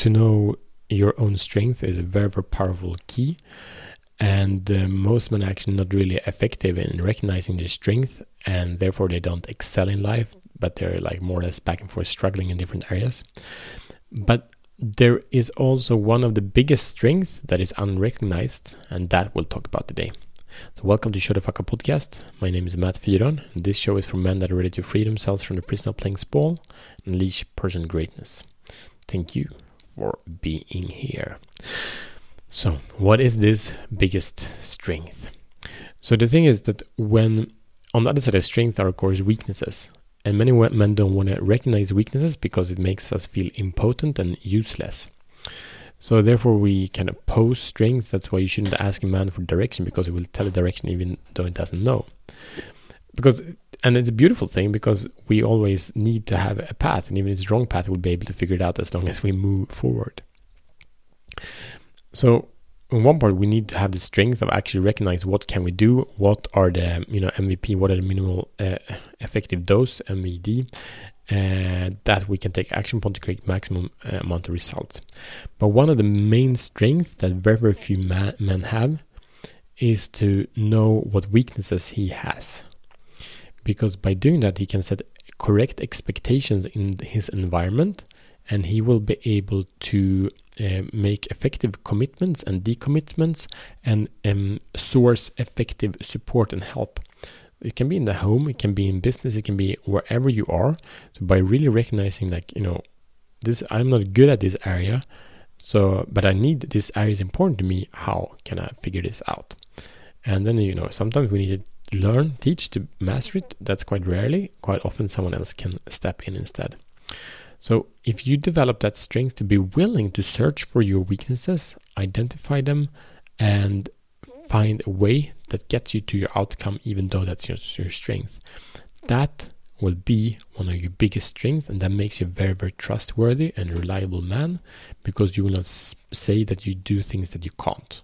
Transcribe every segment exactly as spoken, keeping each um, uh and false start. to know your own strength is a very, very powerful key. And uh, most men are actually not really effective in recognizing their strength, and therefore they don't excel in life, but they're like more or less back and forth struggling in different areas. But there is also one of the biggest strengths that is unrecognized, and that we'll talk about today. So welcome to Show the Fucker podcast. My name is Matt Fieron, and this show is for men that are ready to free themselves from the prison of playing ball and unleash personal greatness. Thank you for being here. So what is this biggest strength? So the thing is that when on the other side of strength are of course weaknesses, and many men don't want to recognize weaknesses because it makes us feel impotent and useless. So therefore we can oppose strength. That's why you shouldn't ask a man for direction, because it will tell a direction even though it doesn't know. Because, and it's a beautiful thing, because we always need to have a path, and even if it's the wrong path, we'll be able to figure it out as long as we move forward. So in one part, we need to have the strength of actually recognize what can we do, what are the, you know, M V P, what are the minimal uh, effective dose, M V D, uh, that we can take action upon to create maximum uh, amount of results. But one of the main strengths that very, very few ma- men have is to know what weaknesses he has. Because by doing that, he can set correct expectations in his environment, and he will be able to uh, make effective commitments and decommitments, and um, source effective support and help. It can be in the home, it can be in business, it can be wherever you are. So by really recognizing, like, you know, this, I'm not good at this area, so but I need, this area is important to me, how can I figure this out? And then, you know, sometimes we need to learn, teach to master it. That's quite rarely. Quite often someone else can step in instead. So if you develop that strength to be willing to search for your weaknesses, identify them, and find a way that gets you to your outcome, even though that's your, your strength, that will be one of your biggest strengths, and that makes you a very, very trustworthy and reliable man, because you will not say that you do things that you can't.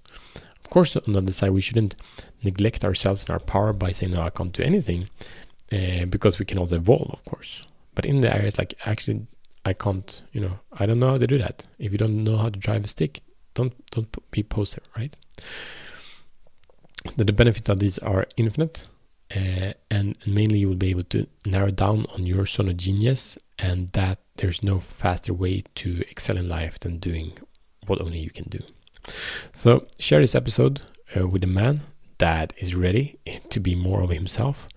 Of course, on the other side, we shouldn't neglect ourselves and our power by saying, no, I can't do anything, uh, because we can also evolve, of course. But in the areas like, actually, I can't, you know, I don't know how to do that. If you don't know how to drive a stick, don't don't be poser, right? The, the benefits of these are infinite, uh, and mainly you will be able to narrow down on your zone of genius, and that there's no faster way to excel in life than doing what only you can do. So share this episode uh, with a man that is ready to be more of himself,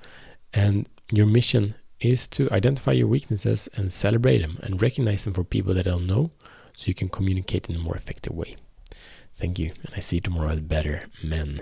and your mission is to identify your weaknesses and celebrate them and recognize them for people that don't know, so you can communicate in a more effective way. Thank you, and I see you tomorrow as better men.